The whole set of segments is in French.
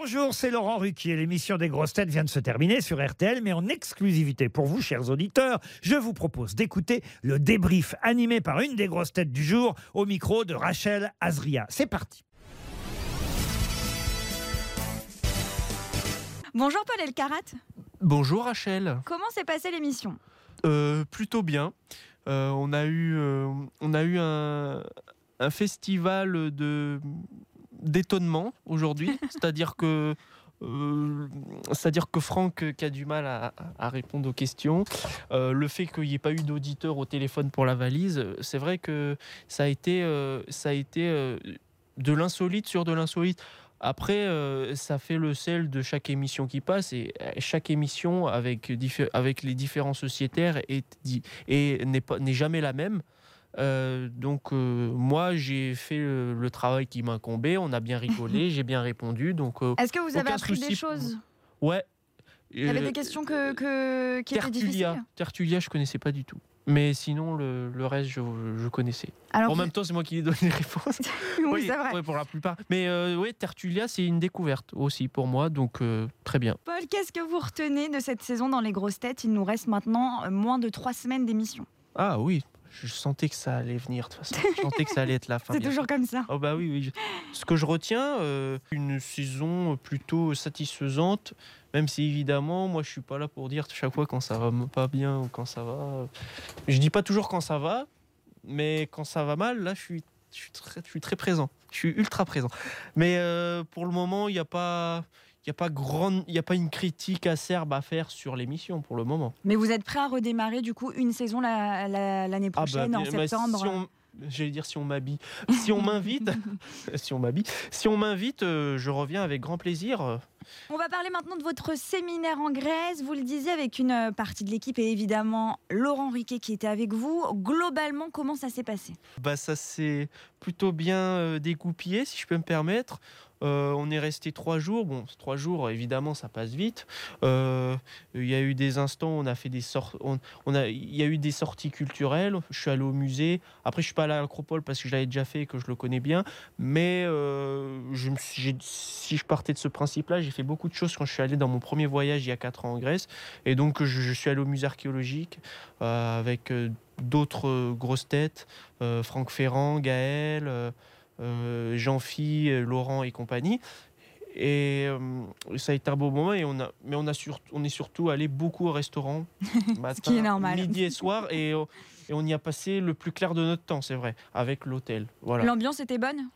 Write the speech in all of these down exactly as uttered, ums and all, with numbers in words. Bonjour, c'est Laurent Ruquier. L'émission des Grosses Têtes vient de se terminer sur R T L, mais en exclusivité pour vous, chers auditeurs, je vous propose d'écouter le débrief animé par une des Grosses Têtes du jour au micro de Rachel Azria. C'est parti. Bonjour Paul El Kharrat. Bonjour Rachel. Comment s'est passée l'émission ? euh, Plutôt bien. Euh, on a eu, euh, on a eu un, un festival de... d'étonnement aujourd'hui, c'est-à-dire que euh, c'est-à-dire que Franck euh, qui a du mal à, à répondre aux questions, euh, le fait qu'il n'y ait pas eu d'auditeur au téléphone pour la valise, c'est vrai que ça a été euh, ça a été euh, de l'insolite sur de l'insolite. Après, euh, ça fait le sel de chaque émission qui passe, et chaque émission avec diffé- avec les différents sociétaires est et n'est pas n'est jamais la même. Euh, donc euh, moi j'ai fait le, le travail qui m'incombait, on a bien rigolé, j'ai bien répondu. Donc euh, est-ce que vous avez appris des choses? Ouais. Il y avait des questions que, que, qui Tertulia. étaient difficiles. Tertulia, je connaissais pas du tout. Mais sinon, le, le reste, je, je connaissais. Alors en vous... même temps, c'est moi qui ai donné les réponses. oui, oui, c'est vrai. Ouais, pour la plupart. Mais euh, oui, Tertulia, c'est une découverte aussi pour moi, donc euh, très bien. Paul, qu'est-ce que vous retenez de cette saison dans les Grosses Têtes? Il nous reste maintenant moins de trois semaines d'émission. Ah oui. Je sentais que ça allait venir, de toute façon. Je sentais que ça allait être la fin. C'est toujours sûr. Comme ça. Oh bah oui, oui. Ce que je retiens, euh, une saison plutôt satisfaisante, même si évidemment, moi, je suis pas là pour dire chaque fois quand ça va pas bien ou quand ça va. Je dis pas toujours quand ça va, mais quand ça va mal, là, je suis, je suis très, je suis très présent. Je suis ultra présent. Mais euh, pour le moment, il n'y a pas. Il n'y a pas grande, il n'y a pas une critique acerbe à faire sur l'émission pour le moment. Mais vous êtes prêt à redémarrer du coup une saison la, la, l'année prochaine, ah bah, en bah, septembre si on, j'allais dire si on m'habille, si on m'invite, si on m'habille, si on m'invite, euh, je reviens avec grand plaisir. On va parler maintenant de votre séminaire en Grèce. Vous le disiez avec une partie de l'équipe et évidemment Laurent Ruquier qui était avec vous. Globalement, comment ça s'est passé ? Bah ça s'est plutôt bien découpillé, si je peux me permettre. Euh, on est resté trois jours. Bon, trois jours, évidemment, ça passe vite. Il euh, y a eu des instants, on a fait des sorties. On, on a, il y a eu des sorties culturelles. Je suis allé au musée. Après, je suis pas allé à l'Acropole parce que je l'avais déjà fait et que je le connais bien. Mais euh, je me suis, j'ai, si je partais de ce principe-là, j'ai fait beaucoup de choses quand je suis allé dans mon premier voyage il y a quatre ans en Grèce. Et donc, je, je suis allé au musée archéologique euh, avec euh, d'autres euh, grosses têtes, euh, Franck Ferrand, Gaël. Euh, Euh, Jean-Phi, euh, Laurent et compagnie. Et euh, ça a été un beau moment. Et on a, mais on, a sur, on est surtout allé beaucoup au restaurant, matin, midi et soir. Et, et on y a passé le plus clair de notre temps, c'est vrai, avec l'hôtel. Voilà. L'ambiance était bonne ?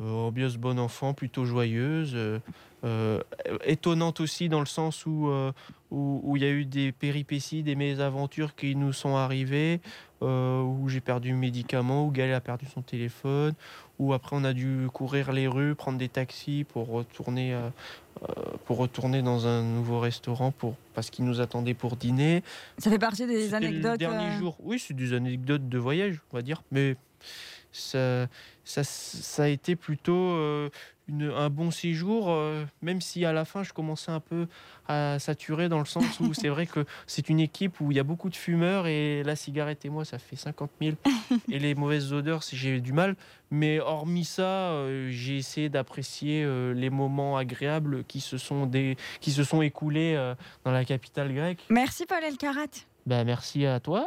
euh, Ambiance bon enfant, plutôt joyeuse. Euh, euh, étonnante aussi dans le sens où il euh, où, où y a eu des péripéties, des mésaventures qui nous sont arrivées. Euh, où j'ai perdu mes médicaments, où Gaël a perdu son téléphone, où après on a dû courir les rues, prendre des taxis pour retourner, euh, pour retourner dans un nouveau restaurant pour, parce qu'ils nous attendaient pour dîner. Ça fait partie des C'était anecdotes. Le dernier euh... jour, oui, c'est des anecdotes de voyage, on va dire, mais ça, ça, ça a été plutôt euh, une, un bon séjour, euh, même si à la fin je commençais un peu à saturer dans le sens où c'est vrai que c'est une équipe où il y a beaucoup de fumeurs et la cigarette et moi ça fait cinquante mille et les mauvaises odeurs j'ai du mal, mais hormis ça euh, j'ai essayé d'apprécier euh, les moments agréables qui se sont, des, qui se sont écoulés euh, dans la capitale grecque. Merci Paul El Kharrat. Ben, merci à toi.